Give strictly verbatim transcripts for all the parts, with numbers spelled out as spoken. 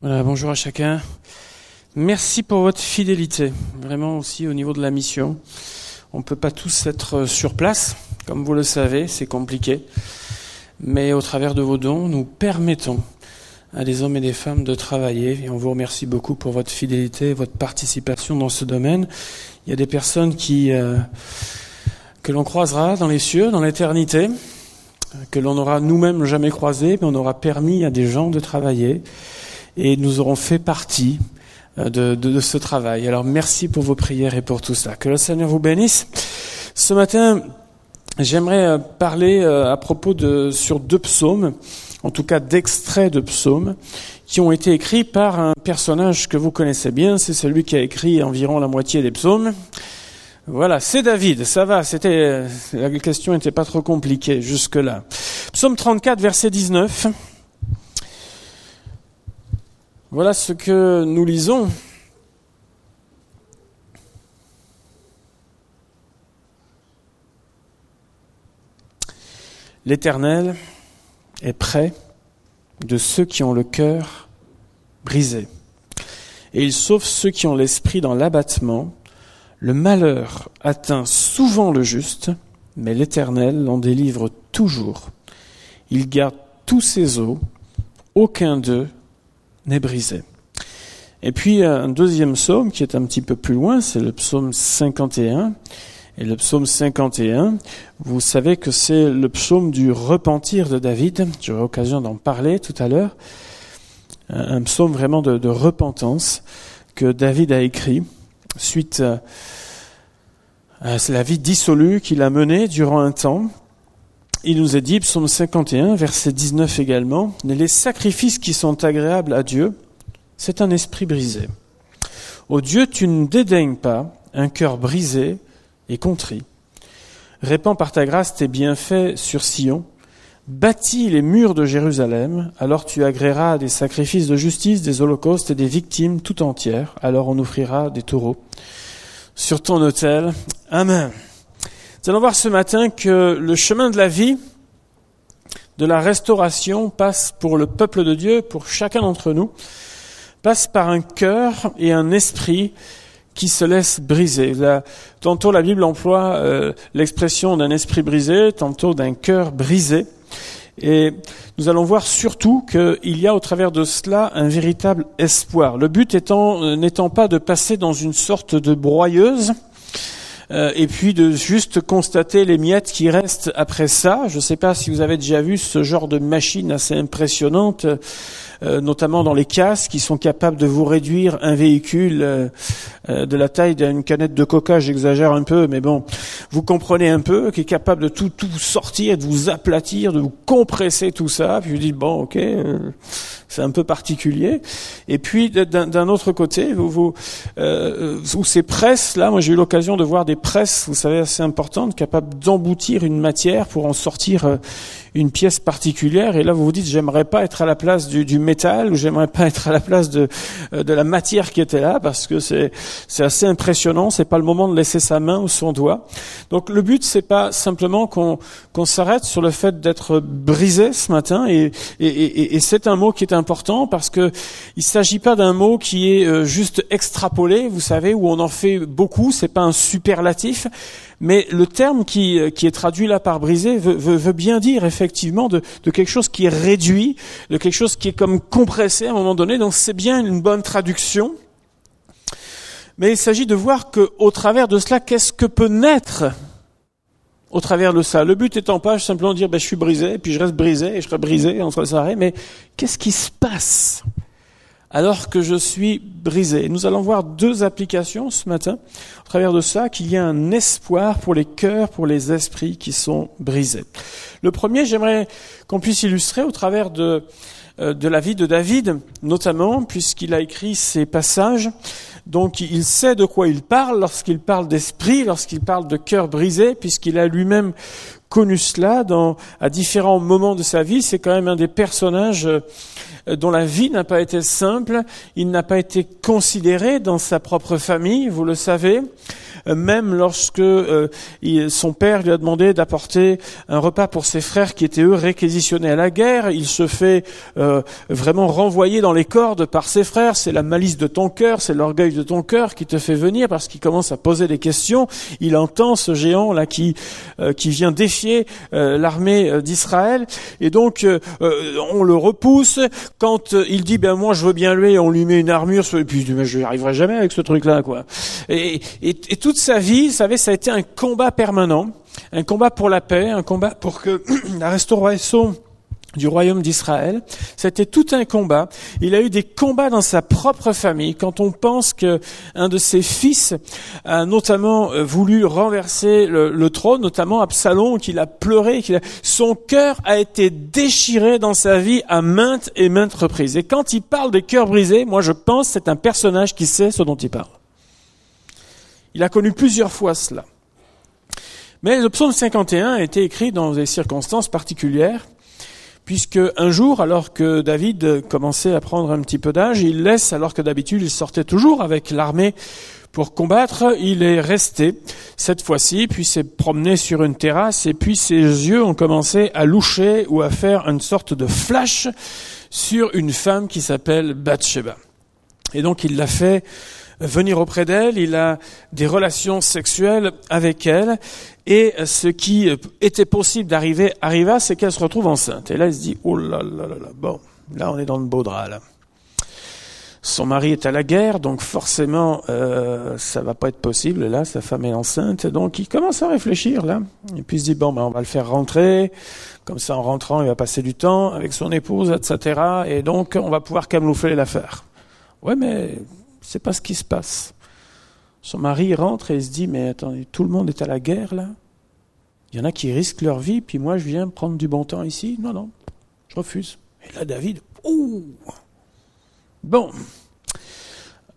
Voilà, bonjour à chacun. Merci pour votre fidélité, vraiment aussi au niveau de la mission. On ne peut pas tous être sur place, comme vous le savez, c'est compliqué. Mais au travers de vos dons, nous permettons à des hommes et des femmes de travailler. Et on vous remercie beaucoup pour votre fidélité, votre participation dans ce domaine. Il y a des personnes qui euh, que l'on croisera dans les cieux, dans l'éternité, que l'on n'aura nous-mêmes jamais croisées, mais on aura permis à des gens de travailler. Et nous aurons fait partie de, de, de ce travail. Alors merci pour vos prières et pour tout ça. Que le Seigneur vous bénisse. Ce matin, j'aimerais parler à propos de sur deux psaumes, en tout cas d'extraits de psaumes, qui ont été écrits par un personnage que vous connaissez bien. C'est celui qui a écrit environ la moitié des psaumes. Voilà, c'est David, ça va, c'était, la question n'était pas trop compliquée jusque-là. Psaume trente-quatre, verset dix-neuf. Voilà ce que nous lisons. L'Éternel est près de ceux qui ont le cœur brisé, et il sauve ceux qui ont l'esprit dans l'abattement. Le malheur atteint souvent le juste, mais l'Éternel l'en délivre toujours. Il garde tous ses os, aucun d'eux n'est brisé. Et puis un deuxième psaume qui est un petit peu plus loin, c'est le psaume cinquante et un. Et le psaume cinquante et un, vous savez que c'est le psaume du repentir de David. J'aurai l'occasion d'en parler tout à l'heure. Un psaume vraiment de, de repentance que David a écrit suite à, à la vie dissolue qu'il a menée durant un temps. Il nous est dit, psaume cinquante et un, verset dix-neuf également, « Les sacrifices qui sont agréables à Dieu, c'est un esprit brisé. Ô Dieu, tu ne dédaignes pas un cœur brisé et contrit. Répands par ta grâce tes bienfaits sur Sion. Bâtis les murs de Jérusalem. Alors tu agréeras des sacrifices de justice, des holocaustes et des victimes tout entières. Alors on offrira des taureaux sur ton autel. Amen. » Nous allons voir ce matin que le chemin de la vie, de la restauration, passe pour le peuple de Dieu, pour chacun d'entre nous, passe par un cœur et un esprit qui se laissent briser. Là, tantôt la Bible emploie euh, l'expression d'un esprit brisé, tantôt d'un cœur brisé. Et nous allons voir surtout qu'il y a au travers de cela un véritable espoir. Le but étant, euh, n'étant pas de passer dans une sorte de broyeuse, et puis de juste constater les miettes qui restent après ça. Je ne sais pas si vous avez déjà vu ce genre de machine assez impressionnante, euh, notamment dans les casses, qui sont capables de vous réduire un véhicule euh, euh, de la taille d'une canette de coca, j'exagère un peu, mais bon, vous comprenez un peu, qui est capable de tout, tout sortir, de vous aplatir, de vous compresser tout ça, puis vous dites, bon, ok, euh, c'est un peu particulier. Et puis, d'un, d'un autre côté, vous, vous, euh, où ces presses, là, moi j'ai eu l'occasion de voir des presses, vous savez, assez importantes, capables d'emboutir une matière pour en sortir une pièce particulière. Et là, vous vous dites, j'aimerais pas être à la place du, du métal, ou j'aimerais pas être à la place de, de la matière qui était là, parce que c'est, c'est assez impressionnant. C'est pas le moment de laisser sa main ou son doigt. Donc, le but, c'est pas simplement qu'on, qu'on s'arrête sur le fait d'être brisé ce matin. Et, et, et, et c'est un mot qui est important parce que il s'agit pas d'un mot qui est juste extrapolé, vous savez, où on en fait beaucoup. C'est pas un superlatif. Mais le terme qui, qui est traduit là par briser veut, veut, veut bien dire effectivement de, de quelque chose qui est réduit, de quelque chose qui est comme compressé à un moment donné. Donc c'est bien une bonne traduction. Mais il s'agit de voir que, au travers de cela, qu'est-ce que peut naître au travers de ça. Le but étant pas simplement de dire, ben, je suis brisé, et puis je reste brisé, et je serai brisé, on se arrêt. Mais qu'est-ce qui se passe alors que je suis brisé? Nous allons voir deux applications ce matin, au travers de ça, qu'il y a un espoir pour les cœurs, pour les esprits qui sont brisés. Le premier, j'aimerais qu'on puisse illustrer au travers de, euh, de la vie de David, notamment, puisqu'il a écrit ces passages. Donc il sait de quoi il parle lorsqu'il parle d'esprit, lorsqu'il parle de cœur brisé, puisqu'il a lui-même connu cela dans, à différents moments de sa vie. C'est quand même un des personnages dont la vie n'a pas été simple, il n'a pas été considéré dans sa propre famille, vous le savez, même lorsque euh, il, son père lui a demandé d'apporter un repas pour ses frères qui étaient eux réquisitionnés à la guerre, il se fait euh, vraiment renvoyer dans les cordes par ses frères, c'est la malice de ton cœur, c'est l'orgueil de ton cœur qui te fait venir parce qu'il commence à poser des questions, il entend ce géant là qui, euh, qui vient défier euh, l'armée d'Israël et donc euh, on le repousse, quand euh, il dit ben moi je veux bien lui, on lui met une armure sur... et puis mais je n'y arriverai jamais avec ce truc là quoi. Et, et, et tout toute sa vie, vous savez, ça a été un combat permanent, un combat pour la paix, un combat pour que la restauration du royaume d'Israël, c'était tout un combat. Il a eu des combats dans sa propre famille. Quand on pense que un de ses fils a notamment voulu renverser le, le trône, notamment Absalom, qu'il a pleuré, qu'il a... son cœur a été déchiré dans sa vie à maintes et maintes reprises. Et quand il parle des cœurs brisés, moi je pense que c'est un personnage qui sait ce dont il parle. Il a connu plusieurs fois cela. Mais le psaume cinquante et un a été écrit dans des circonstances particulières, puisque un jour, alors que David commençait à prendre un petit peu d'âge, il laisse, alors que d'habitude il sortait toujours avec l'armée pour combattre, il est resté cette fois-ci, puis s'est promené sur une terrasse, et puis ses yeux ont commencé à loucher ou à faire une sorte de flash sur une femme qui s'appelle Bathsheba. Et donc il l'a fait venir auprès d'elle, il a des relations sexuelles avec elle, et ce qui était possible d'arriver arriva, c'est qu'elle se retrouve enceinte. Et là, il se dit, oh là là là là, bon, là on est dans le beau drap, là. Son mari est à la guerre, donc forcément, euh, ça va pas être possible, là, sa femme est enceinte, donc il commence à réfléchir, là. Et puis il se dit, bon, ben, on va le faire rentrer, comme ça, en rentrant, il va passer du temps avec son épouse, et cetera, et donc, on va pouvoir camoufler l'affaire. Ouais, mais... c'est pas ce qui se passe. Son mari rentre et il se dit, mais attendez, tout le monde est à la guerre, là. Il y en a qui risquent leur vie, puis moi, je viens prendre du bon temps ici. Non, non, je refuse. Et là, David, ouh ! Bon.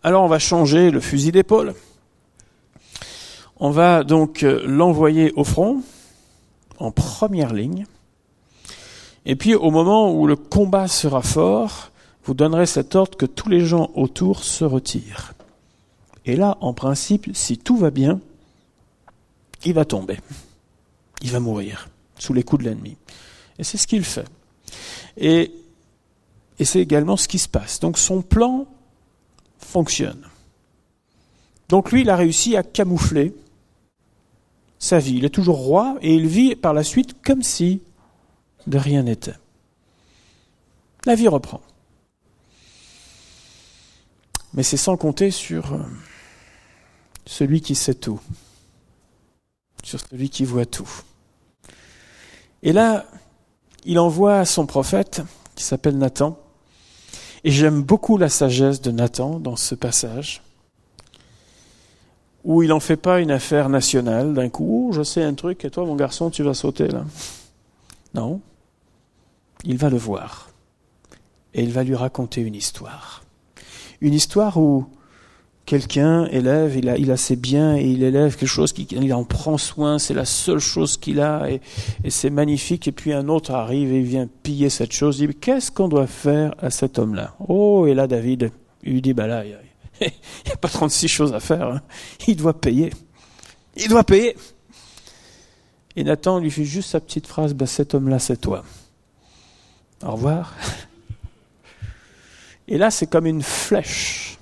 Alors, on va changer le fusil d'épaule. On va donc l'envoyer au front, en première ligne. Et puis, au moment où le combat sera fort, vous donnerez cet ordre que tous les gens autour se retirent. Et là, en principe, si tout va bien, il va tomber. Il va mourir sous les coups de l'ennemi. Et c'est ce qu'il fait. Et, et c'est également ce qui se passe. Donc son plan fonctionne. Donc lui, il a réussi à camoufler sa vie. Il est toujours roi et il vit par la suite comme si de rien n'était. La vie reprend. Mais c'est sans compter sur celui qui sait tout, sur celui qui voit tout. Et là, il envoie son prophète, qui s'appelle Nathan, et j'aime beaucoup la sagesse de Nathan dans ce passage, où il n'en fait pas une affaire nationale, d'un coup, oh, je sais un truc, et toi mon garçon, tu vas sauter là. Non, il va le voir, et il va lui raconter une histoire. Une histoire où quelqu'un élève, il a, il a ses biens et il élève quelque chose, qui, il en prend soin, c'est la seule chose qu'il a et, et c'est magnifique. Et puis un autre arrive et il vient piller cette chose. Il dit, qu'est-ce qu'on doit faire à cet homme-là ? Oh, et là David, il lui dit, bah là, il n'y a pas trente-six choses à faire, hein. Il doit payer. Il doit payer. Et Nathan lui fait juste sa petite phrase, bah cet homme-là, c'est toi. Au revoir. Et là, c'est comme une flèche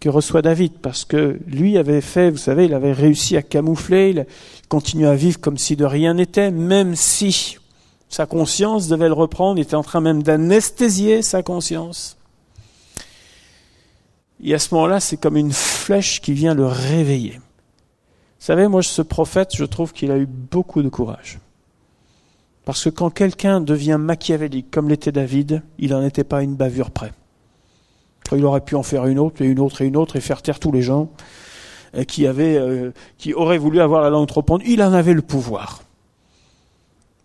que reçoit David, parce que lui avait fait, vous savez, il avait réussi à camoufler, il continuait à vivre comme si de rien n'était, même si sa conscience devait le reprendre, il était en train même d'anesthésier sa conscience. Et à ce moment-là, c'est comme une flèche qui vient le réveiller. Vous savez, moi, ce prophète, je trouve qu'il a eu beaucoup de courage. Parce que quand quelqu'un devient machiavélique, comme l'était David, il n'en était pas à une bavure près. Il aurait pu en faire une autre, et une autre, et une autre, et faire taire tous les gens qui avaient, euh, qui auraient voulu avoir la langue trop pendue. Il en avait le pouvoir.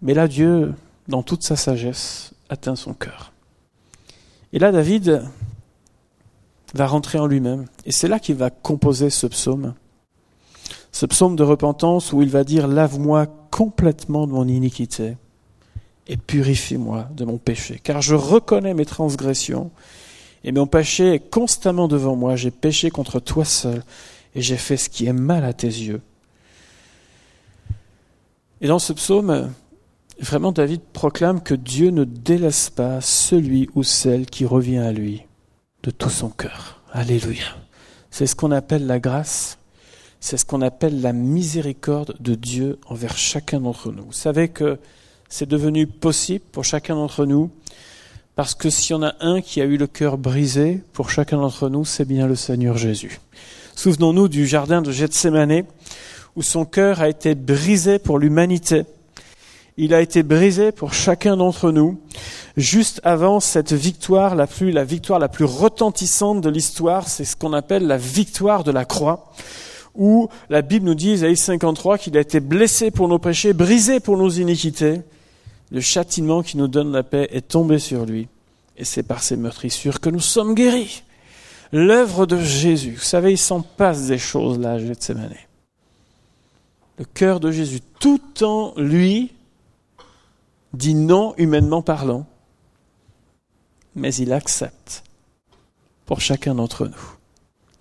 Mais là, Dieu, dans toute sa sagesse, atteint son cœur. Et là, David va rentrer en lui-même. Et c'est là qu'il va composer ce psaume. Ce psaume de repentance où il va dire « Lave-moi complètement de mon iniquité. » et purifie-moi de mon péché. Car je reconnais mes transgressions et mon péché est constamment devant moi. J'ai péché contre toi seul et j'ai fait ce qui est mal à tes yeux. Et dans ce psaume, vraiment David proclame que Dieu ne délaisse pas celui ou celle qui revient à lui de tout son cœur. Alléluia. C'est ce qu'on appelle la grâce. C'est ce qu'on appelle la miséricorde de Dieu envers chacun d'entre nous. Vous savez que c'est devenu possible pour chacun d'entre nous, parce que s'il y en a un qui a eu le cœur brisé, pour chacun d'entre nous, c'est bien le Seigneur Jésus. Souvenons-nous du jardin de Gethsémané, où son cœur a été brisé pour l'humanité. Il a été brisé pour chacun d'entre nous, juste avant cette victoire la plus, la victoire la plus retentissante de l'histoire, c'est ce qu'on appelle la victoire de la croix, où la Bible nous dit, Ésaïe cinquante-trois, qu'il a été blessé pour nos péchés, brisé pour nos iniquités. Le châtiment qui nous donne la paix est tombé sur lui, et c'est par ses meurtrissures que nous sommes guéris. L'œuvre de Jésus, vous savez, il s'en passe des choses là, Gethsémané. Le cœur de Jésus, tout en lui, dit non humainement parlant, mais il accepte pour chacun d'entre nous.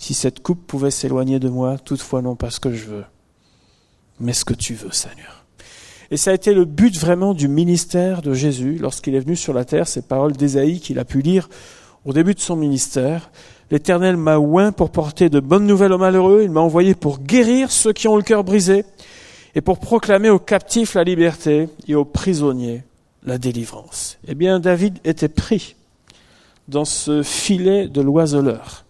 Si cette coupe pouvait s'éloigner de moi, toutefois non pas ce que je veux, mais ce que tu veux, Seigneur. Et ça a été le but vraiment du ministère de Jésus lorsqu'il est venu sur la terre, ces paroles d'Ésaïe qu'il a pu lire au début de son ministère. L'Éternel m'a oint pour porter de bonnes nouvelles aux malheureux, il m'a envoyé pour guérir ceux qui ont le cœur brisé et pour proclamer aux captifs la liberté et aux prisonniers la délivrance. Eh bien, David était pris dans ce filet de l'oiseleur.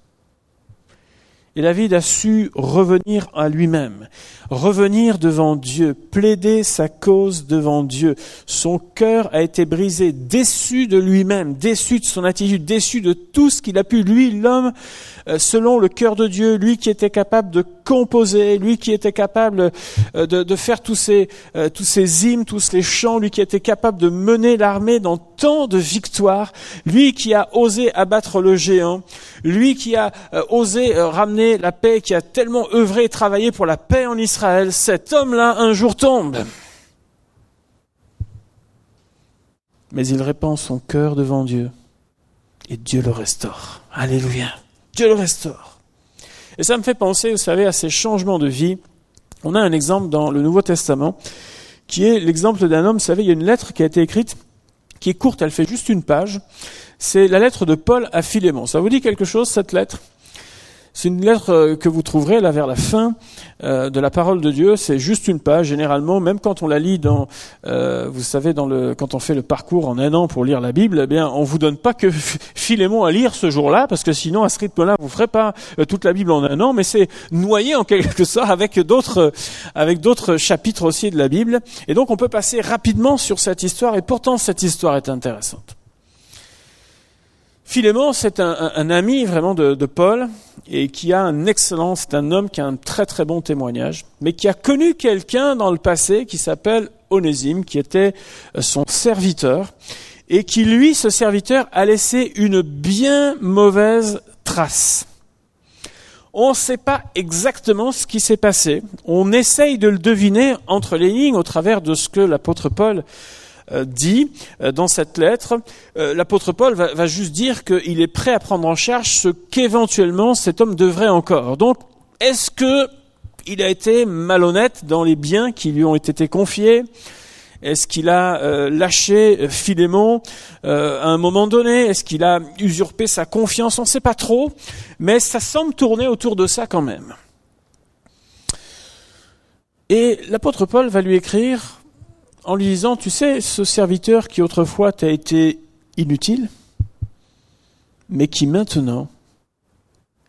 Et David a su revenir à lui-même, revenir devant Dieu, plaider sa cause devant Dieu. Son cœur a été brisé, déçu de lui-même, déçu de son attitude, déçu de tout ce qu'il a pu, lui, l'homme, selon le cœur de Dieu, lui qui était capable de composer, lui qui était capable de, de faire tous ces, tous ces hymnes, tous les chants, lui qui était capable de mener l'armée dans tant de victoires, lui qui a osé abattre le géant, lui qui a osé ramener la paix, qui a tellement œuvré et travaillé pour la paix en Israël, cet homme-là un jour tombe. Mais il répand son cœur devant Dieu et Dieu le restaure. Alléluia. Dieu le restaure. Et ça me fait penser, vous savez, à ces changements de vie. On a un exemple dans le Nouveau Testament qui est l'exemple d'un homme, vous savez, il y a une lettre qui a été écrite qui est courte, elle fait juste une page. C'est la lettre de Paul à Philémon. Ça vous dit quelque chose, cette lettre ? C'est une lettre que vous trouverez là vers la fin euh, de la parole de Dieu. C'est juste une page, généralement, même quand on la lit dans, euh, vous savez, dans le, quand on fait le parcours en un an pour lire la Bible, eh bien, on vous donne pas que Philémon à lire ce jour-là, parce que sinon, à ce rythme-là, vous ferez pas toute la Bible en un an, mais c'est noyé en quelque sorte avec d'autres, avec d'autres chapitres aussi de la Bible. Et donc, on peut passer rapidement sur cette histoire, et pourtant, cette histoire est intéressante. Philémon, c'est un, un, un ami vraiment de, de Paul et qui a un excellent, c'est un homme qui a un très très bon témoignage, mais qui a connu quelqu'un dans le passé qui s'appelle Onésime, qui était son serviteur et qui, lui, ce serviteur, a laissé une bien mauvaise trace. On ne sait pas exactement ce qui s'est passé. On essaye de le deviner entre les lignes au travers de ce que l'apôtre Paul dit dans cette lettre. L'apôtre Paul va, va juste dire qu'il est prêt à prendre en charge ce qu'éventuellement cet homme devrait encore. Donc, est-ce que il a été malhonnête dans les biens qui lui ont été confiés ? Est-ce qu'il a euh, lâché Philémon euh, à un moment donné ? Est-ce qu'il a usurpé sa confiance ? On ne sait pas trop, mais ça semble tourner autour de ça quand même. Et l'apôtre Paul va lui écrire en lui disant, tu sais, ce serviteur qui autrefois t'a été inutile, mais qui maintenant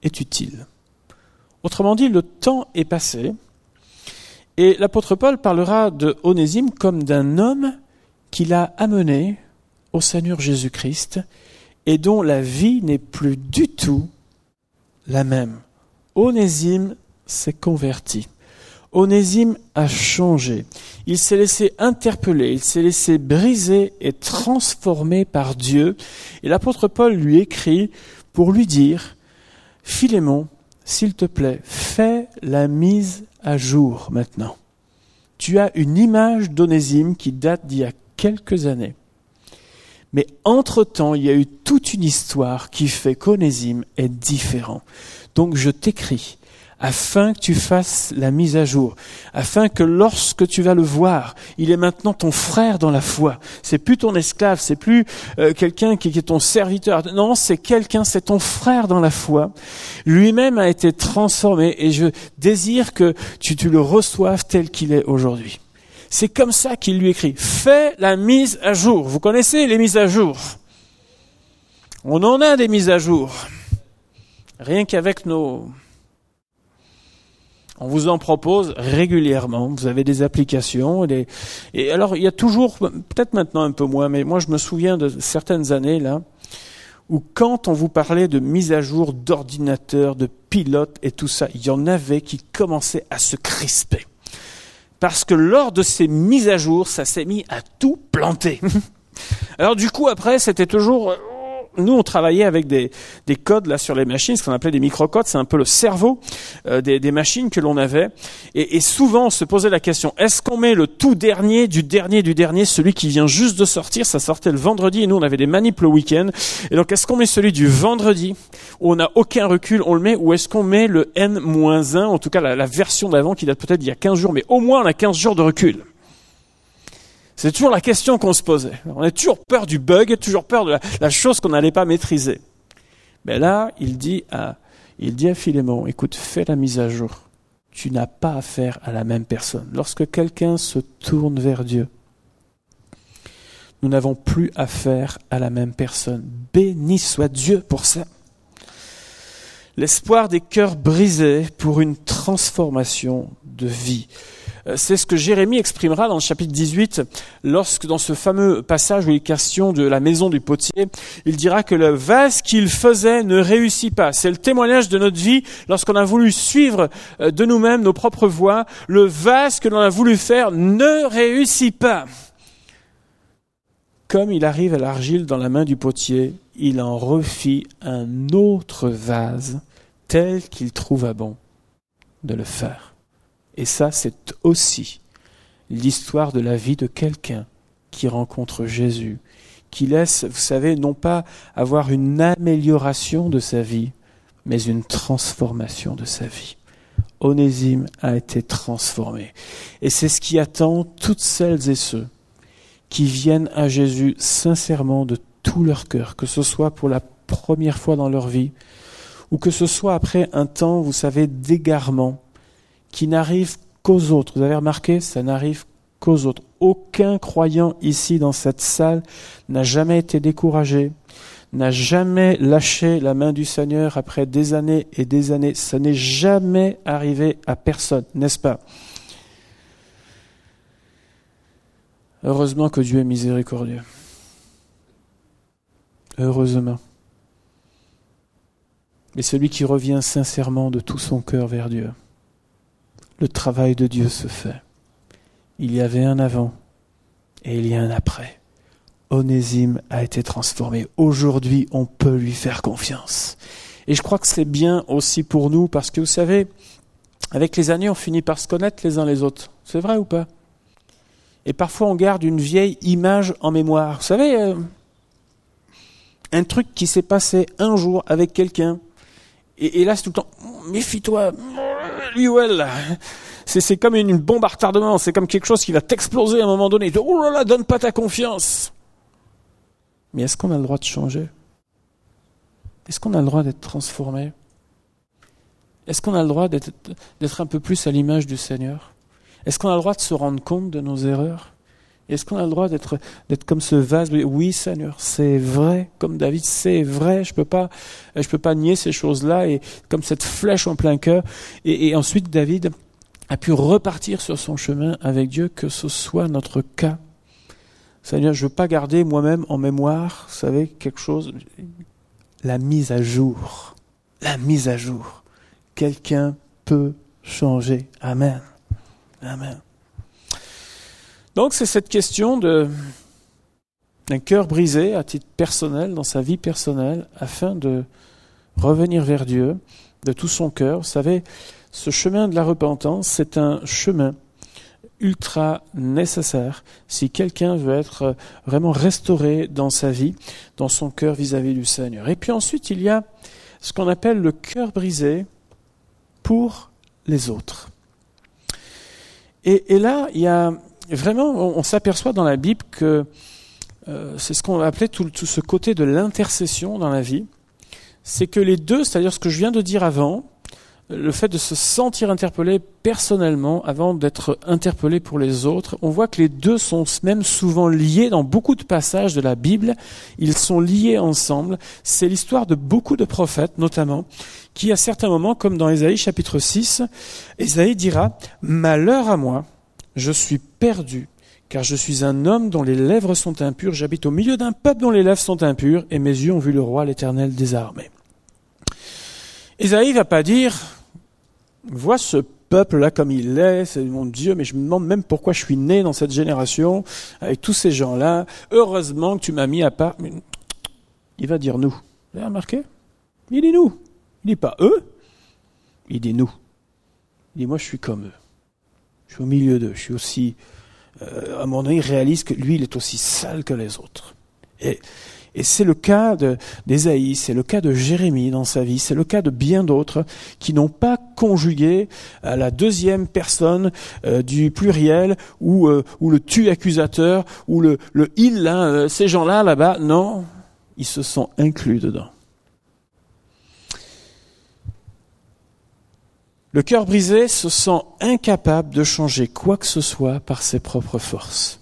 est utile. Autrement dit, le temps est passé, et l'apôtre Paul parlera de Onésime comme d'un homme qu'il a amené au Seigneur Jésus-Christ, et dont la vie n'est plus du tout la même. Onésime s'est converti. Onésime a changé. Il s'est laissé interpeller, il s'est laissé briser et transformer par Dieu. Et l'apôtre Paul lui écrit pour lui dire, « Philémon, s'il te plaît, fais la mise à jour maintenant. Tu as une image d'Onésime qui date d'il y a quelques années. Mais entre-temps, il y a eu toute une histoire qui fait qu'Onésime est différent. Donc je t'écris, afin que tu fasses la mise à jour, afin que lorsque tu vas le voir, il est maintenant ton frère dans la foi. C'est plus ton esclave, c'est plus euh, quelqu'un qui, qui est ton serviteur. Non, c'est quelqu'un, c'est ton frère dans la foi. Lui-même a été transformé et je désire que tu, tu le reçoives tel qu'il est aujourd'hui. C'est comme ça qu'il lui écrit. Fais la mise à jour. Vous connaissez les mises à jour. On en a des mises à jour. Rien qu'avec nos... On vous en propose régulièrement. Vous avez des applications. Des... Et alors, il y a toujours, peut-être maintenant un peu moins, mais moi je me souviens de certaines années là, où quand on vous parlait de mise à jour d'ordinateur, de pilote et tout ça, il y en avait qui commençaient à se crisper. Parce que lors de ces mises à jour, ça s'est mis à tout planter. Alors du coup, après, c'était toujours... Nous, on travaillait avec des, des codes là sur les machines, ce qu'on appelait des microcodes, c'est un peu le cerveau euh, des, des machines que l'on avait. Et, et souvent, on se posait la question, est-ce qu'on met le tout dernier, du dernier, du dernier, celui qui vient juste de sortir, ça sortait le vendredi, et nous, on avait des manips le week-end. Et donc, est-ce qu'on met celui du vendredi, où on n'a aucun recul, on le met, ou est-ce qu'on met le N moins un, en tout cas la, la version d'avant qui date peut-être d'il y a quinze jours, mais au moins on a quinze jours de recul. C'est toujours la question qu'on se posait. On a toujours peur du bug, toujours peur de la, la chose qu'on n'allait pas maîtriser. Mais là, il dit à, il dit à Philémon, écoute, fais la mise à jour. Tu n'as pas affaire à la même personne. Lorsque quelqu'un se tourne vers Dieu, nous n'avons plus affaire à la même personne. Béni soit Dieu pour ça. L'espoir des cœurs brisés pour une transformation de vie. C'est ce que Jérémie exprimera dans le chapitre dix-huit, lorsque dans ce fameux passage où il est question de la maison du potier, il dira que le vase qu'il faisait ne réussit pas. C'est le témoignage de notre vie lorsqu'on a voulu suivre de nous-mêmes nos propres voies. Le vase que l'on a voulu faire ne réussit pas. Comme il arrive à l'argile dans la main du potier, il en refit un autre vase tel qu'il trouva bon de le faire. Et ça, c'est aussi l'histoire de la vie de quelqu'un qui rencontre Jésus, qui laisse, vous savez, non pas avoir une amélioration de sa vie, mais une transformation de sa vie. Onésime a été transformé. Et c'est ce qui attend toutes celles et ceux qui viennent à Jésus sincèrement de tout leur cœur, que ce soit pour la première fois dans leur vie, ou que ce soit après un temps, vous savez, d'égarement, qui n'arrive qu'aux autres. Vous avez remarqué, ça n'arrive qu'aux autres. Aucun croyant ici dans cette salle n'a jamais été découragé, n'a jamais lâché la main du Seigneur après des années et des années. Ça n'est jamais arrivé à personne, n'est-ce pas? Heureusement que Dieu est miséricordieux. Heureusement. Mais celui qui revient sincèrement de tout son cœur vers Dieu, le travail de Dieu se fait. Il y avait un avant et il y a un après. Onésime a été transformé. Aujourd'hui, on peut lui faire confiance. Et je crois que c'est bien aussi pour nous parce que vous savez, avec les années, on finit par se connaître les uns les autres. C'est vrai ou pas? Et parfois, on garde une vieille image en mémoire. Vous savez, euh, un truc qui s'est passé un jour avec quelqu'un. Et, et là, c'est tout le temps, méfie-toi, lui ou elle, c'est, c'est comme une, une bombe à retardement, c'est comme quelque chose qui va t'exploser à un moment donné. Oh là là, donne pas ta confiance. Mais est-ce qu'on a le droit de changer? Est-ce qu'on a le droit d'être transformé? Est-ce qu'on a le droit d'être, d'être un peu plus à l'image du Seigneur? Est-ce qu'on a le droit de se rendre compte de nos erreurs? Est-ce qu'on a le droit d'être, d'être comme ce vase? Oui, Seigneur, c'est vrai. Comme David, c'est vrai. Je peux pas, je peux pas nier ces choses-là. Et comme cette flèche en plein cœur. Et, et ensuite, David a pu repartir sur son chemin avec Dieu, que ce soit notre cas. Seigneur, je veux pas garder moi-même en mémoire, vous savez, quelque chose. La mise à jour. La mise à jour. Quelqu'un peut changer. Amen. Amen. Donc c'est cette question de, d'un cœur brisé à titre personnel, dans sa vie personnelle, afin de revenir vers Dieu de tout son cœur. Vous savez, ce chemin de la repentance, c'est un chemin ultra nécessaire si quelqu'un veut être vraiment restauré dans sa vie, dans son cœur vis-à-vis du Seigneur. Et puis ensuite, il y a ce qu'on appelle le cœur brisé pour les autres. Et, et là, il y a vraiment, on, on s'aperçoit dans la Bible que euh, c'est ce qu'on appelait tout, tout ce côté de l'intercession dans la vie. C'est que les deux, c'est-à-dire ce que je viens de dire avant, le fait de se sentir interpellé personnellement avant d'être interpellé pour les autres, on voit que les deux sont même souvent liés dans beaucoup de passages de la Bible. Ils sont liés ensemble. C'est l'histoire de beaucoup de prophètes, notamment, qui à certains moments, comme dans Ésaïe chapitre six, Ésaïe dira « Malheur à moi, je suis perdu, car je suis un homme dont les lèvres sont impures, j'habite au milieu d'un peuple dont les lèvres sont impures, et mes yeux ont vu le roi, l'Éternel des armées. » Ésaïe ne va pas dire « Vois ce peuple-là comme il est, c'est mon Dieu, mais je me demande même pourquoi je suis né dans cette génération, avec tous ces gens-là, heureusement que tu m'as mis à part. » Il va dire « Nous ». Vous avez remarqué ? Il dit « Nous ». Il dit pas « Eux », il dit « Nous ». Il dit « Moi, je suis comme eux. Je suis au milieu d'eux. Je suis aussi... » Euh, à un moment donné, il réalise que lui, il est aussi sale que les autres. Et... Et c'est le cas de, d'Ésaïe, c'est le cas de Jérémie dans sa vie, c'est le cas de bien d'autres qui n'ont pas conjugué à la deuxième personne euh, du pluriel ou, euh, ou le tu accusateur ou le, le il, là, euh, ces gens-là, là-bas. Non, ils se sont inclus dedans. Le cœur brisé se sent incapable de changer quoi que ce soit par ses propres forces.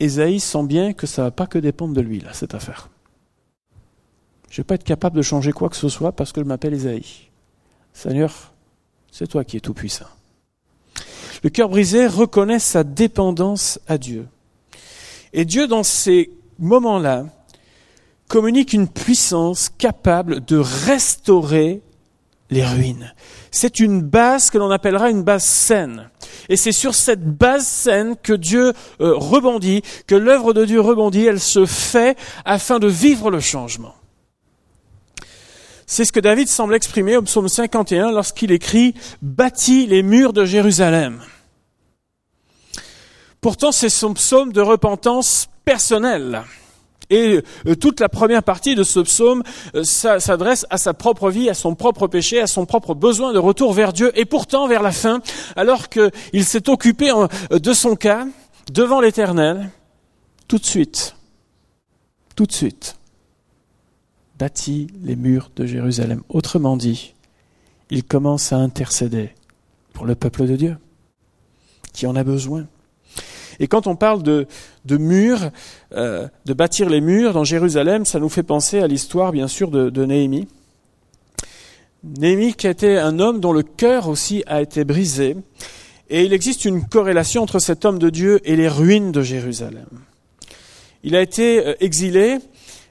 Ésaïe sent bien que ça ne va pas que dépendre de lui, là, cette affaire. Je ne vais pas être capable de changer quoi que ce soit parce que je m'appelle Ésaïe. Seigneur, c'est toi qui es tout puissant. Le cœur brisé reconnaît sa dépendance à Dieu. Et Dieu, dans ces moments-là, communique une puissance capable de restaurer les ruines. C'est une base que l'on appellera une base saine. Et c'est sur cette base saine que Dieu euh, rebondit, que l'œuvre de Dieu rebondit, elle se fait afin de vivre le changement. C'est ce que David semble exprimer au psaume cinquante et un lorsqu'il écrit « Bâtis les murs de Jérusalem ». Pourtant, c'est son psaume de repentance personnelle. Et toute la première partie de ce psaume s'adresse à sa propre vie, à son propre péché, à son propre besoin de retour vers Dieu. Et pourtant, vers la fin, alors qu'il s'est occupé de son cas devant l'Éternel, tout de suite, tout de suite, bâtit les murs de Jérusalem. Autrement dit, il commence à intercéder pour le peuple de Dieu, qui en a besoin. Et quand on parle de, de murs, euh, de bâtir les murs dans Jérusalem, ça nous fait penser à l'histoire, bien sûr, de, de Néhémie. Néhémie qui a été un homme dont le cœur aussi a été brisé. Et il existe une corrélation entre cet homme de Dieu et les ruines de Jérusalem. Il a été exilé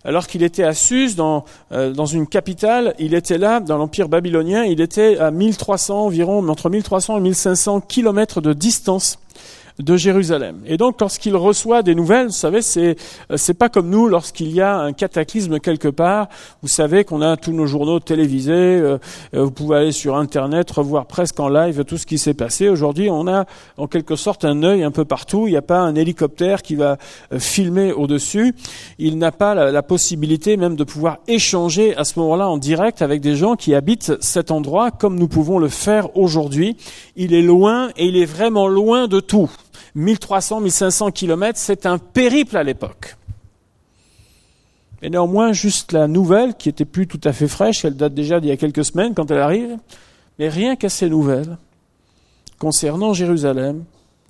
alors qu'il était à Suse, dans, euh, dans une capitale. Il était là, dans l'Empire babylonien, il était à mille trois cents environ, entre mille trois cents et mille cinq cents kilomètres de distance de Jérusalem. Et donc, lorsqu'il reçoit des nouvelles, vous savez, c'est c'est pas comme nous, lorsqu'il y a un cataclysme quelque part, vous savez qu'on a tous nos journaux télévisés, euh, vous pouvez aller sur Internet, revoir presque en live tout ce qui s'est passé. Aujourd'hui, on a en quelque sorte un œil un peu partout. Il n'y a pas un hélicoptère qui va filmer au-dessus. Il n'a pas la, la possibilité même de pouvoir échanger à ce moment-là en direct avec des gens qui habitent cet endroit comme nous pouvons le faire aujourd'hui. Il est loin et il est vraiment loin de tout. mille trois cents, mille cinq cents kilomètres, c'est un périple à l'époque. Et néanmoins, juste la nouvelle, qui n'était plus tout à fait fraîche, elle date déjà d'il y a quelques semaines quand elle arrive, mais rien qu'à ces nouvelles, concernant Jérusalem,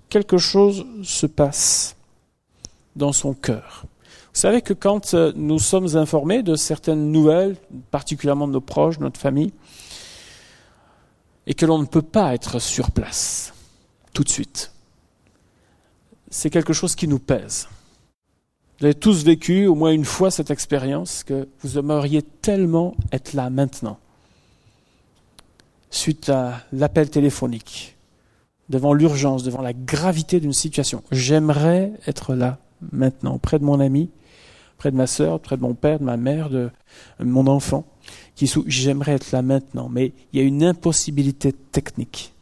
quelque chose se passe dans son cœur. Vous savez que quand nous sommes informés de certaines nouvelles, particulièrement de nos proches, de notre famille, et que l'on ne peut pas être sur place tout de suite, c'est quelque chose qui nous pèse. Vous avez tous vécu au moins une fois cette expérience que vous aimeriez tellement être là maintenant, suite à l'appel téléphonique, devant l'urgence, devant la gravité d'une situation. J'aimerais être là maintenant, auprès de mon ami, auprès de ma sœur, auprès de mon père, de ma mère, de mon enfant, qui sou... j'aimerais être là maintenant, mais il y a une impossibilité technique.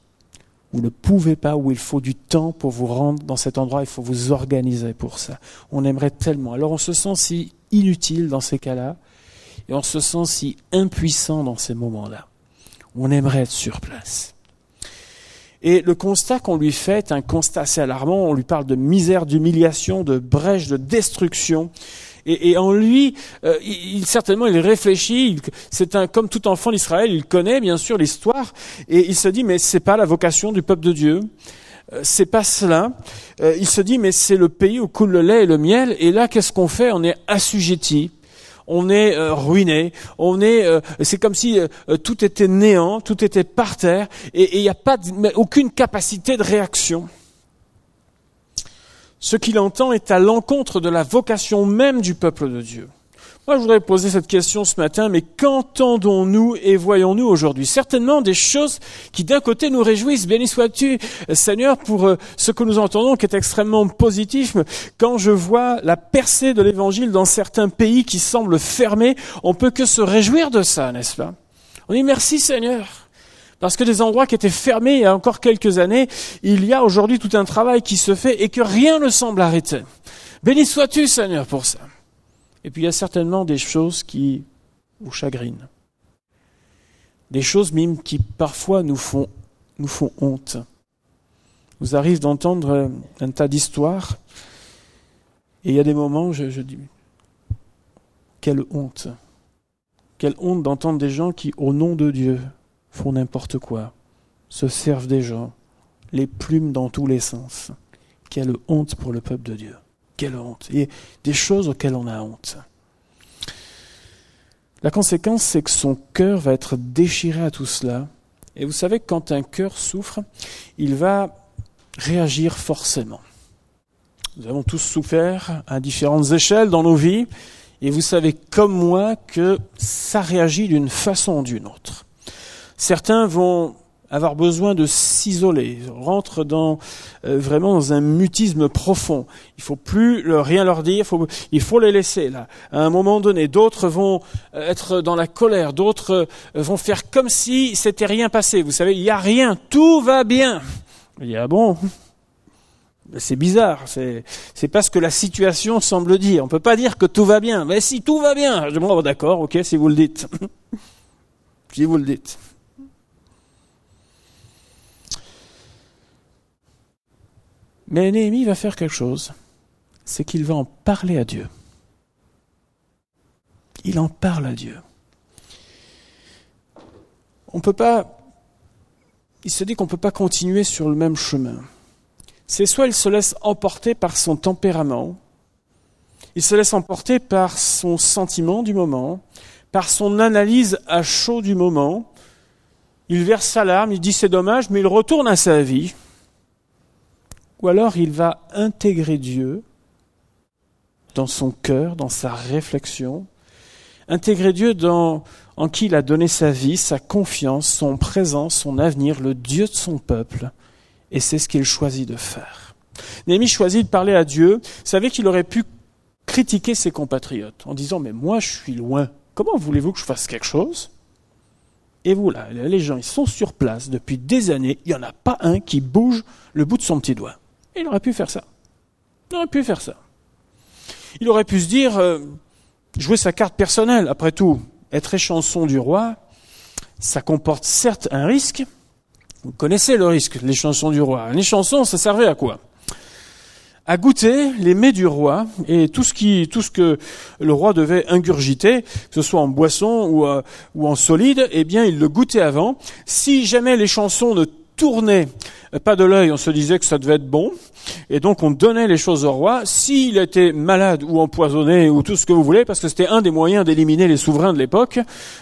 Vous ne pouvez pas, ou il faut du temps pour vous rendre dans cet endroit, il faut vous organiser pour ça. On aimerait tellement. Alors on se sent si inutile dans ces cas-là, et on se sent si impuissant dans ces moments-là. On aimerait être sur place. Et le constat qu'on lui fait est un constat assez alarmant. On lui parle de misère, d'humiliation, de brèche, de destruction. Et, et en lui, euh, il, certainement, il réfléchit. Il, c'est un, comme tout enfant d'Israël, il connaît bien sûr l'histoire, et il se dit mais c'est pas la vocation du peuple de Dieu, euh, c'est pas cela. Euh, il se dit mais c'est le pays où coule le lait et le miel, et là qu'est-ce qu'on fait? On est assujetti, on est euh, ruiné, on est. Euh, c'est comme si euh, tout était néant, tout était par terre, et il n'y a pas de, aucune capacité de réaction. Ce qu'il entend est à l'encontre de la vocation même du peuple de Dieu. Moi, je voudrais poser cette question ce matin, mais qu'entendons-nous et voyons-nous aujourd'hui? Certainement des choses qui, d'un côté, nous réjouissent. Béni sois-tu, Seigneur, pour ce que nous entendons, qui est extrêmement positif. Quand je vois la percée de l'Évangile dans certains pays qui semblent fermés, on peut que se réjouir de ça, n'est-ce pas? On dit merci, Seigneur. Parce que des endroits qui étaient fermés il y a encore quelques années, il y a aujourd'hui tout un travail qui se fait et que rien ne semble arrêter. Béni sois-tu, Seigneur, pour ça. Et puis il y a certainement des choses qui nous chagrinent. Des choses même qui parfois nous font, nous font honte. Il nous arrive d'entendre un tas d'histoires et il y a des moments où je, je dis « Quelle honte !» Quelle honte d'entendre des gens qui, au nom de Dieu, font n'importe quoi, se servent des gens, les plument dans tous les sens. Quelle honte pour le peuple de Dieu. Quelle honte. Et des choses auxquelles on a honte. La conséquence, c'est que son cœur va être déchiré à tout cela. Et vous savez que quand un cœur souffre, il va réagir forcément. Nous avons tous souffert à différentes échelles dans nos vies. Et vous savez comme moi que ça réagit d'une façon ou d'une autre. Certains vont avoir besoin de s'isoler, rentrent dans, euh, vraiment dans un mutisme profond. Il faut plus leur, rien leur dire, faut, il faut les laisser là. À un moment donné, d'autres vont être dans la colère, d'autres vont faire comme si c'était rien passé. Vous savez, il n'y a rien, tout va bien. Il dit, ah bon? C'est bizarre, c'est, c'est pas ce que la situation semble dire. On peut pas dire que tout va bien. Mais si, tout va bien. Je dis, bon, d'accord, ok, si vous le dites. Si vous le dites. Mais Néhémie va faire quelque chose, c'est qu'il va en parler à Dieu. Il en parle à Dieu. On peut pas. Il se dit qu'on ne peut pas continuer sur le même chemin. C'est soit il se laisse emporter par son tempérament, il se laisse emporter par son sentiment du moment, par son analyse à chaud du moment. Il verse sa larme, il dit c'est dommage, mais il retourne à sa vie. Ou alors il va intégrer Dieu dans son cœur, dans sa réflexion, intégrer Dieu dans, en qui il a donné sa vie, sa confiance, son présent, son avenir, le Dieu de son peuple. Et c'est ce qu'il choisit de faire. Néhémie choisit de parler à Dieu, savait qu'il aurait pu critiquer ses compatriotes en disant « Mais moi, je suis loin, comment voulez-vous que je fasse quelque chose ?» Et voilà, les gens ils sont sur place depuis des années, il n'y en a pas un qui bouge le bout de son petit doigt. Il aurait pu faire ça. Il aurait pu faire ça. Il aurait pu se dire, euh, jouer sa carte personnelle. Après tout, être échanson du roi, ça comporte certes un risque. Vous connaissez le risque, l'échanson du roi. Un échanson, ça servait à quoi? À goûter les mets du roi et tout ce qui, tout ce que le roi devait ingurgiter, que ce soit en boisson ou, euh, ou en solide, eh bien, il le goûtait avant. Si jamais l'échanson ne tournait pas de l'œil, on se disait que ça devait être bon, et donc on donnait les choses au roi. S'il était malade ou empoisonné ou tout ce que vous voulez, parce que c'était un des moyens d'éliminer les souverains de l'époque,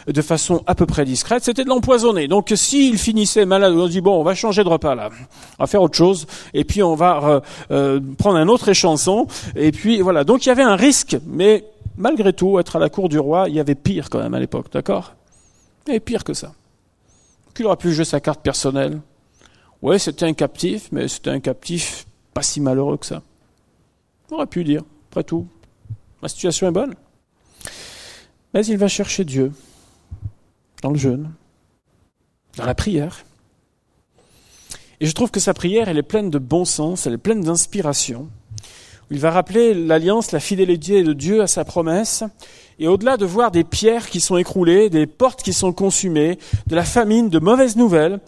de façon à peu près discrète, c'était de l'empoisonner. Donc s'il finissait malade, on se dit bon, on va changer de repas là, on va faire autre chose, et puis on va euh, prendre un autre échanson, et puis voilà. Donc il y avait un risque, mais malgré tout, être à la cour du roi, il y avait pire quand même à l'époque, d'accord? Il y avait pire que ça. Qu'il aurait pu jouer sa carte personnelle. Ouais, c'était un captif, mais c'était un captif pas si malheureux que ça. On aurait pu dire, après tout, ma situation est bonne. Mais il va chercher Dieu dans le jeûne, dans la prière. Et je trouve que sa prière, elle est pleine de bon sens, elle est pleine d'inspiration. Il va rappeler l'alliance, la fidélité de Dieu à sa promesse. Et au-delà de voir des pierres qui sont écroulées, des portes qui sont consumées, de la famine, de mauvaises nouvelles,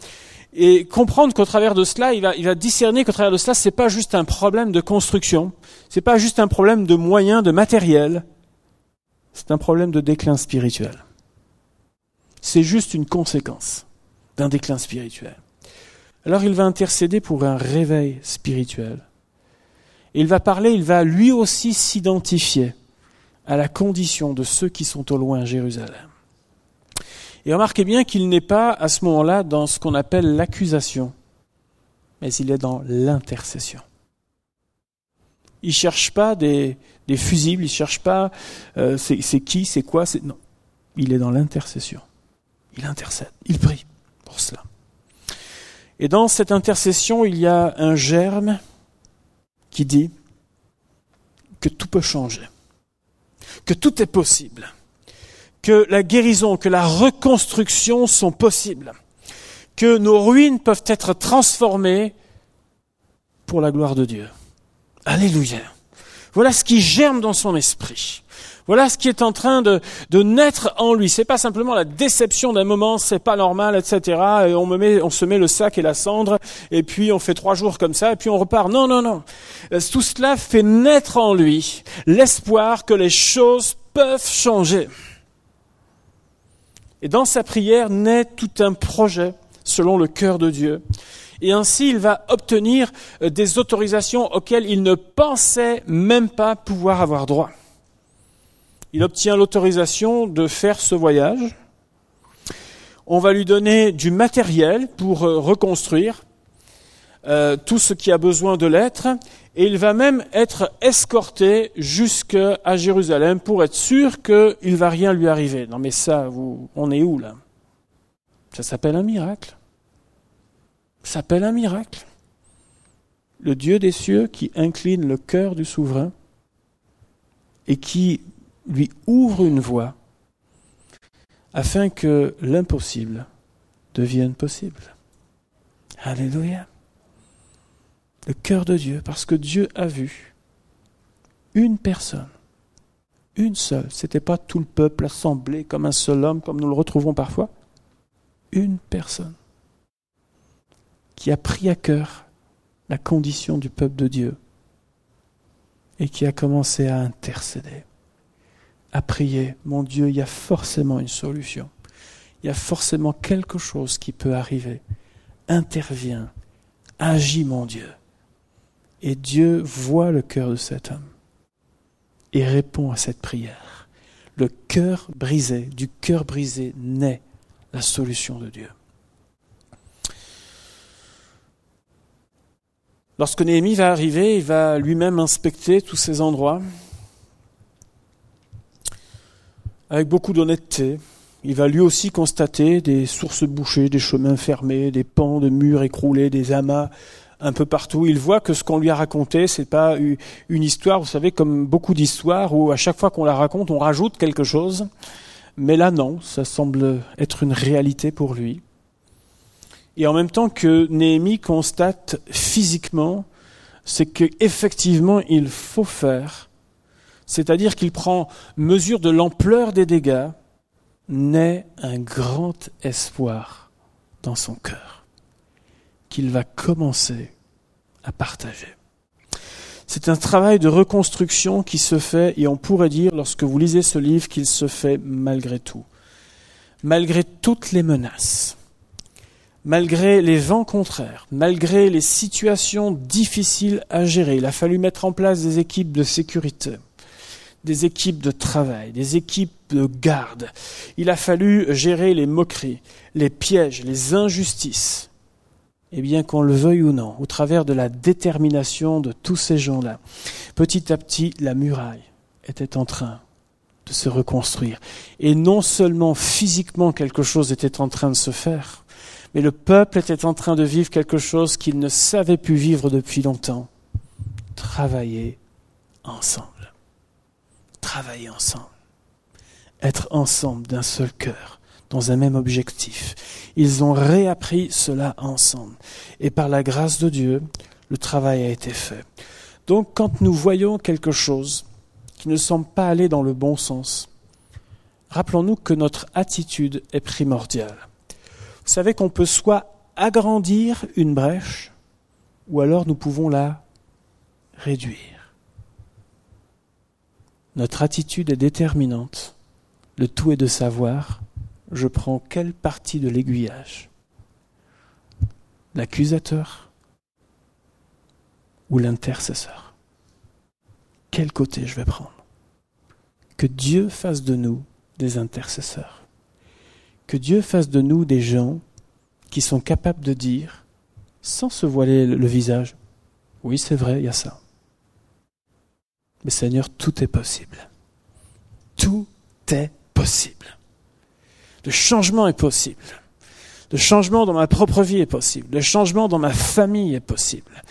et comprendre qu'au travers de cela, il va, il va discerner qu'au travers de cela, c'est pas juste un problème de construction, c'est pas juste un problème de moyens, de matériel, c'est un problème de déclin spirituel. C'est juste une conséquence d'un déclin spirituel. Alors il va intercéder pour un réveil spirituel. Il va parler, il va lui aussi s'identifier à la condition de ceux qui sont au loin à Jérusalem. Et remarquez bien qu'il n'est pas, à ce moment-là, dans ce qu'on appelle l'accusation, mais il est dans l'intercession. Il ne cherche pas des, des fusibles, il ne cherche pas euh, c'est, c'est qui, c'est quoi, c'est... Non, il est dans l'intercession. Il intercède, il prie pour cela. Et dans cette intercession, il y a un germe qui dit que tout peut changer, que tout est possible, que la guérison, que la reconstruction sont possibles, que nos ruines peuvent être transformées pour la gloire de Dieu. Alléluia. Voilà ce qui germe dans son esprit. Voilà ce qui est en train de, de naître en lui. C'est pas simplement la déception d'un moment, c'est pas normal, et cetera. Et on me met, on se met le sac et la cendre, et puis on fait trois jours comme ça, et puis on repart. Non, non, non. Tout cela fait naître en lui l'espoir que les choses peuvent changer. Et dans sa prière naît tout un projet selon le cœur de Dieu. Et ainsi, il va obtenir des autorisations auxquelles il ne pensait même pas pouvoir avoir droit. Il obtient l'autorisation de faire ce voyage. On va lui donner du matériel pour reconstruire euh, tout ce qui a besoin de l'être. Et il va même être escorté jusqu'à Jérusalem pour être sûr qu'il ne va rien lui arriver. Non mais ça, vous, on est où là ? Ça s'appelle un miracle. Ça s'appelle un miracle. Le Dieu des cieux qui incline le cœur du souverain et qui lui ouvre une voie afin que l'impossible devienne possible. Alléluia. Le cœur de Dieu, parce que Dieu a vu une personne, une seule. C'était pas tout le peuple assemblé comme un seul homme, comme nous le retrouvons parfois. Une personne qui a pris à cœur la condition du peuple de Dieu et qui a commencé à intercéder, à prier. Mon Dieu, il y a forcément une solution. Il y a forcément quelque chose qui peut arriver. Interviens, agis, mon Dieu. Et Dieu voit le cœur de cet homme et répond à cette prière. Le cœur brisé, du cœur brisé naît la solution de Dieu. Lorsque Néhémie va arriver, il va lui-même inspecter tous ces endroits. Avec beaucoup d'honnêteté, il va lui aussi constater des sources bouchées, des chemins fermés, des pans de murs écroulés, des amas un peu partout. Il voit que ce qu'on lui a raconté, c'est pas une histoire, vous savez, comme beaucoup d'histoires où à chaque fois qu'on la raconte, on rajoute quelque chose. Mais là, non, ça semble être une réalité pour lui. Et en même temps que Néhémie constate physiquement, c'est qu'effectivement, il faut faire. C'est-à-dire qu'il prend mesure de l'ampleur des dégâts, naît un grand espoir dans son cœur, qu'il va commencer à partager. C'est un travail de reconstruction qui se fait, et on pourrait dire, lorsque vous lisez ce livre, qu'il se fait malgré tout. Malgré toutes les menaces, malgré les vents contraires, malgré les situations difficiles à gérer, il a fallu mettre en place des équipes de sécurité, des équipes de travail, des équipes de garde. Il a fallu gérer les moqueries, les pièges, les injustices. Eh bien, qu'on le veuille ou non, au travers de la détermination de tous ces gens-là, petit à petit, la muraille était en train de se reconstruire. Et non seulement physiquement quelque chose était en train de se faire, mais le peuple était en train de vivre quelque chose qu'il ne savait plus vivre depuis longtemps. Travailler ensemble. Travailler ensemble. Être ensemble d'un seul cœur, dans un même objectif. Ils ont réappris cela ensemble. Et par la grâce de Dieu, le travail a été fait. Donc, quand nous voyons quelque chose qui ne semble pas aller dans le bon sens, rappelons-nous que notre attitude est primordiale. Vous savez qu'on peut soit agrandir une brèche, ou alors nous pouvons la réduire. Notre attitude est déterminante. Le tout est de savoir, je prends quelle partie de l'aiguillage ? L'accusateur ou l'intercesseur ? Quel côté je vais prendre ? Que Dieu fasse de nous des intercesseurs. Que Dieu fasse de nous des gens qui sont capables de dire, sans se voiler le visage, « Oui, c'est vrai, il y a ça. » Mais Seigneur, tout est possible. Tout est possible. Le changement est possible. Le changement dans ma propre vie est possible. Le changement dans ma famille est possible.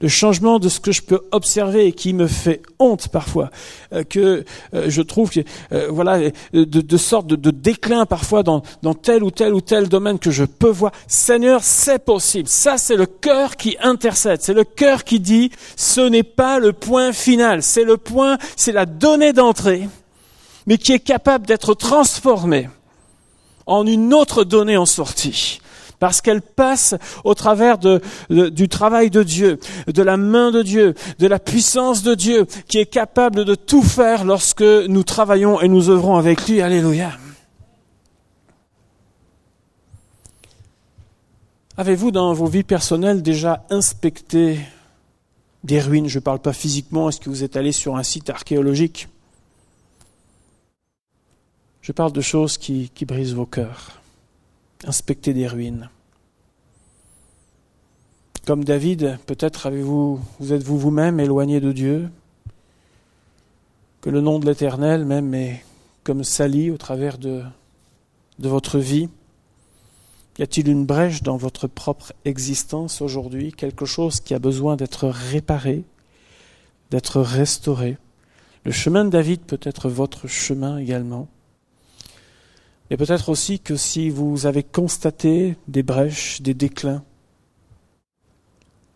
Le changement de ce que je peux observer et qui me fait honte parfois, euh, que euh, je trouve que, euh, voilà, de, de sorte de, de déclin parfois dans, dans tel ou tel ou tel domaine que je peux voir. Seigneur, c'est possible. Ça, c'est le cœur qui intercède. C'est le cœur qui dit, ce n'est pas le point final. C'est le point, c'est la donnée d'entrée, mais qui est capable d'être transformée en une autre donnée en sortie, parce qu'elle passe au travers de, de, du travail de Dieu, de la main de Dieu, de la puissance de Dieu, qui est capable de tout faire lorsque nous travaillons et nous œuvrons avec lui. Alléluia. Avez-vous dans vos vies personnelles déjà inspecté des ruines ? Je ne parle pas physiquement, est-ce que vous êtes allé sur un site archéologique ? Je parle de choses qui, qui brisent vos cœurs. Inspectez des ruines. Comme David, peut-être avez-vous, vous êtes-vous vous-même éloigné de Dieu, que le nom de l'Éternel même est comme sali au travers de, de votre vie. Y a-t-il une brèche dans votre propre existence aujourd'hui, quelque chose qui a besoin d'être réparé, d'être restauré ? Le chemin de David peut être votre chemin également. Et peut-être aussi que si vous avez constaté des brèches, des déclins,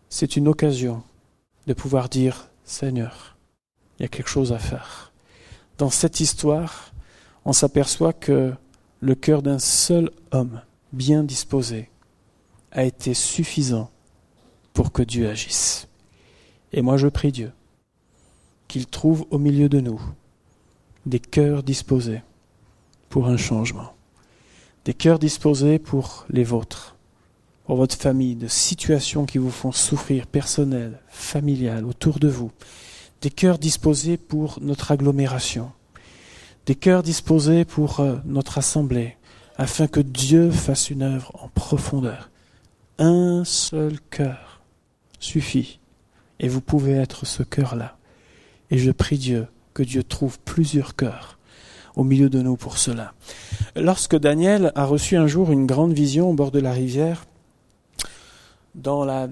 c'est une occasion de pouvoir dire « Seigneur, il y a quelque chose à faire ». Dans cette histoire, on s'aperçoit que le cœur d'un seul homme bien disposé a été suffisant pour que Dieu agisse. Et moi je prie Dieu qu'il trouve au milieu de nous des cœurs disposés pour un changement. Des cœurs disposés pour les vôtres, pour votre famille, de situations qui vous font souffrir, personnelles, familiales, autour de vous. Des cœurs disposés pour notre agglomération. Des cœurs disposés pour euh, notre assemblée, afin que Dieu fasse une œuvre en profondeur. Un seul cœur suffit, et vous pouvez être ce cœur-là. Et je prie Dieu que Dieu trouve plusieurs cœurs au milieu de nous pour cela. Lorsque Daniel a reçu un jour une grande vision au bord de la rivière, dans la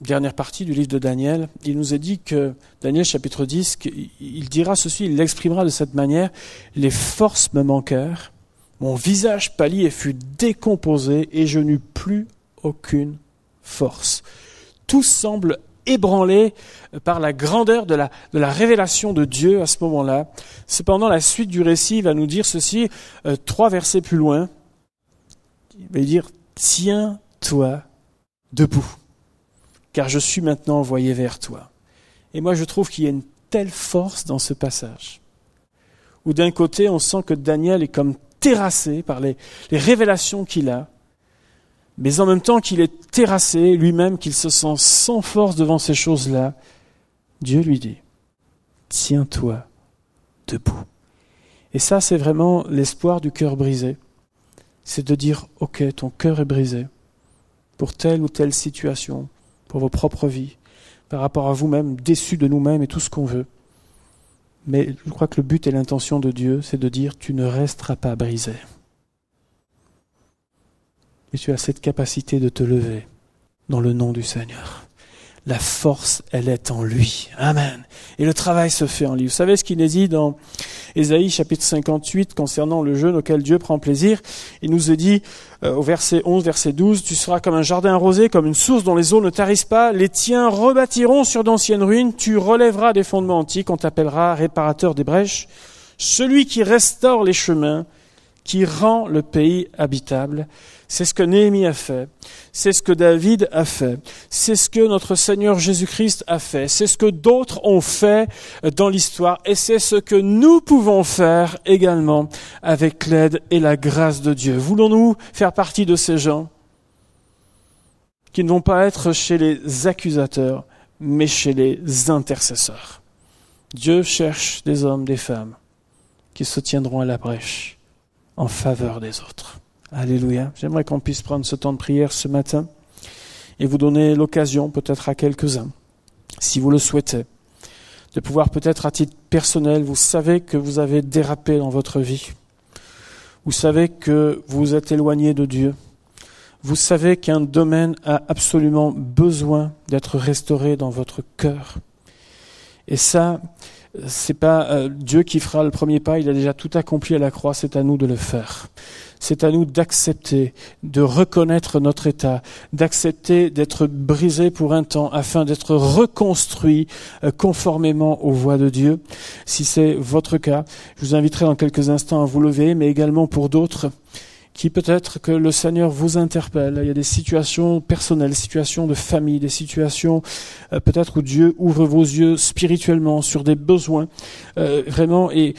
dernière partie du livre de Daniel, il nous est dit que, Daniel chapitre dix, il dira ceci, il l'exprimera de cette manière, « Les forces me manquèrent, mon visage pâlit et fut décomposé, et je n'eus plus aucune force. » Tout semble ébranlé par la grandeur de la, de la révélation de Dieu à ce moment-là. Cependant, la suite du récit va nous dire ceci, euh, trois versets plus loin. Il va dire « Tiens-toi debout, car je suis maintenant envoyé vers toi. » Et moi, je trouve qu'il y a une telle force dans ce passage, où d'un côté, on sent que Daniel est comme terrassé par les, les révélations qu'il a, mais en même temps qu'il est terrassé lui-même, qu'il se sent sans force devant ces choses-là, Dieu lui dit « Tiens-toi debout ». Et ça, c'est vraiment l'espoir du cœur brisé. C'est de dire « Ok, ton cœur est brisé pour telle ou telle situation, pour vos propres vies, par rapport à vous-même, déçu de nous-mêmes et tout ce qu'on veut. » Mais je crois que le but et l'intention de Dieu, c'est de dire « Tu ne resteras pas brisé ». Et tu as cette capacité de te lever dans le nom du Seigneur. la force, elle est en lui. Amen. Et le travail se fait en lui. Vous savez ce qu'il est dit dans Ésaïe chapitre cinquante-huit concernant le jeûne auquel Dieu prend plaisir. Il nous est dit euh, au verset onze, verset douze, « Tu seras comme un jardin arrosé, comme une source dont les eaux ne tarissent pas. Les tiens rebâtiront sur d'anciennes ruines. Tu relèveras des fondements antiques. On t'appellera réparateur des brèches. Celui qui restaure les chemins, qui rend le pays habitable. » C'est ce que Néhémie a fait, c'est ce que David a fait, c'est ce que notre Seigneur Jésus-Christ a fait, c'est ce que d'autres ont fait dans l'histoire et c'est ce que nous pouvons faire également avec l'aide et la grâce de Dieu. Voulons-nous faire partie de ces gens qui ne vont pas être chez les accusateurs, mais chez les intercesseurs? Dieu cherche des hommes, des femmes qui se tiendront à la brèche en faveur des autres. Alléluia. J'aimerais qu'on puisse prendre ce temps de prière ce matin et vous donner l'occasion, peut-être à quelques-uns, si vous le souhaitez, de pouvoir peut-être à titre personnel, vous savez que vous avez dérapé dans votre vie. Vous savez que vous vous êtes éloigné de Dieu. Vous savez qu'un domaine a absolument besoin d'être restauré dans votre cœur. Et ça, c'est pas euh, Dieu qui fera le premier pas, il a déjà tout accompli à la croix, c'est à nous de le faire. C'est à nous d'accepter, de reconnaître notre état, d'accepter d'être brisé pour un temps afin d'être reconstruit euh, conformément aux voies de Dieu. Si c'est votre cas, je vous inviterai dans quelques instants à vous lever, mais également pour d'autres qui peut-être que le Seigneur vous interpelle. Il y a des situations personnelles, des situations de famille, des situations euh, peut-être où Dieu ouvre vos yeux spirituellement sur des besoins, euh, vraiment, et,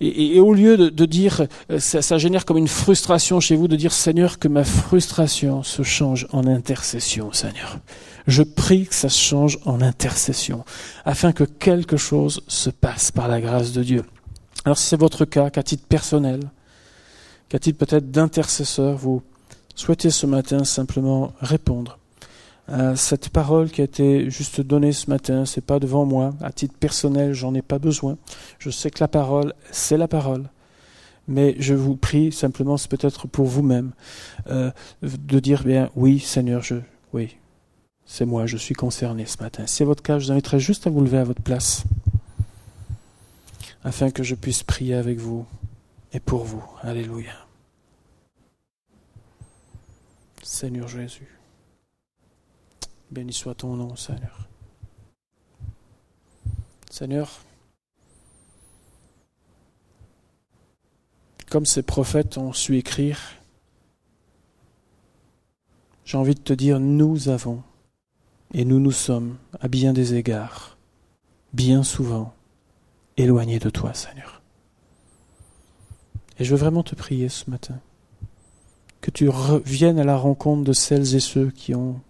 et, et au lieu de, de dire, ça, ça génère comme une frustration chez vous, de dire « Seigneur, que ma frustration se change en intercession, Seigneur. Je prie que ça se change en intercession, afin que quelque chose se passe par la grâce de Dieu. » Alors si c'est votre cas, qu'à titre personnel, qu'à titre peut-être d'intercesseur, vous souhaitez ce matin simplement répondre à cette parole qui a été juste donnée ce matin. C'est pas devant moi, à titre personnel, j'en ai pas besoin. Je sais que la parole, c'est la parole. Mais je vous prie simplement, c'est peut-être pour vous-même, euh, de dire bien oui, Seigneur, je, oui, c'est moi, je suis concerné ce matin. Si c'est votre cas, je vous inviterai juste à vous lever à votre place, afin que je puisse prier avec vous. Et pour vous. Alléluia. Seigneur Jésus, béni soit ton nom, Seigneur. Seigneur, comme ces prophètes ont su écrire, j'ai envie de te dire, nous avons, et nous nous sommes, à bien des égards, bien souvent, éloignés de toi, Seigneur. Et je veux vraiment te prier ce matin, que tu reviennes à la rencontre de celles et ceux qui ont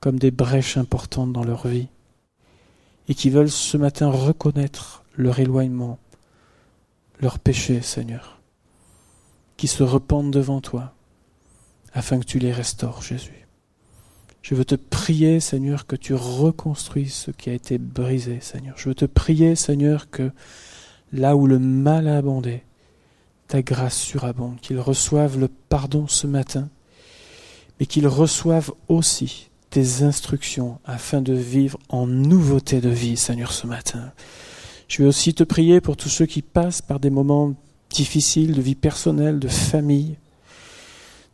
comme des brèches importantes dans leur vie et qui veulent ce matin reconnaître leur éloignement, leur péché, Seigneur, qui se repentent devant toi afin que tu les restaures, Jésus. Je veux te prier, Seigneur, que tu reconstruises ce qui a été brisé, Seigneur. Je veux te prier, Seigneur, que là où le mal a abondé, ta grâce surabonde, qu'ils reçoivent le pardon ce matin, mais qu'ils reçoivent aussi tes instructions afin de vivre en nouveauté de vie, Seigneur, ce matin. Je veux aussi te prier pour tous ceux qui passent par des moments difficiles de vie personnelle, de famille,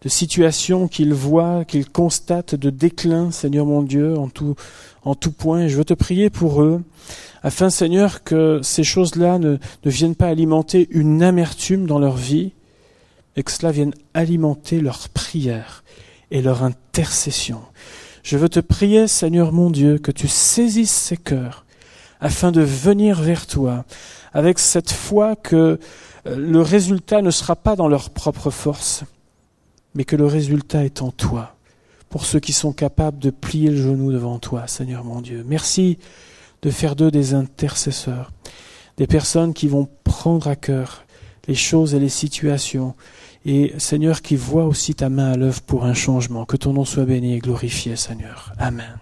de situations qu'ils voient, qu'ils constatent de déclin, Seigneur mon Dieu, en tout, en tout point. Et je veux te prier pour eux, afin, Seigneur, que ces choses-là ne, ne viennent pas alimenter une amertume dans leur vie, et que cela vienne alimenter leur prière et leur intercession. Je veux te prier, Seigneur mon Dieu, que tu saisisses ces cœurs, afin de venir vers toi, avec cette foi que le résultat ne sera pas dans leur propre force, mais que le résultat est en toi, pour ceux qui sont capables de plier le genou devant toi, Seigneur mon Dieu. Merci de faire d'eux des intercesseurs, des personnes qui vont prendre à cœur les choses et les situations, et Seigneur qui voit aussi ta main à l'œuvre pour un changement. Que ton nom soit béni et glorifié, Seigneur. Amen.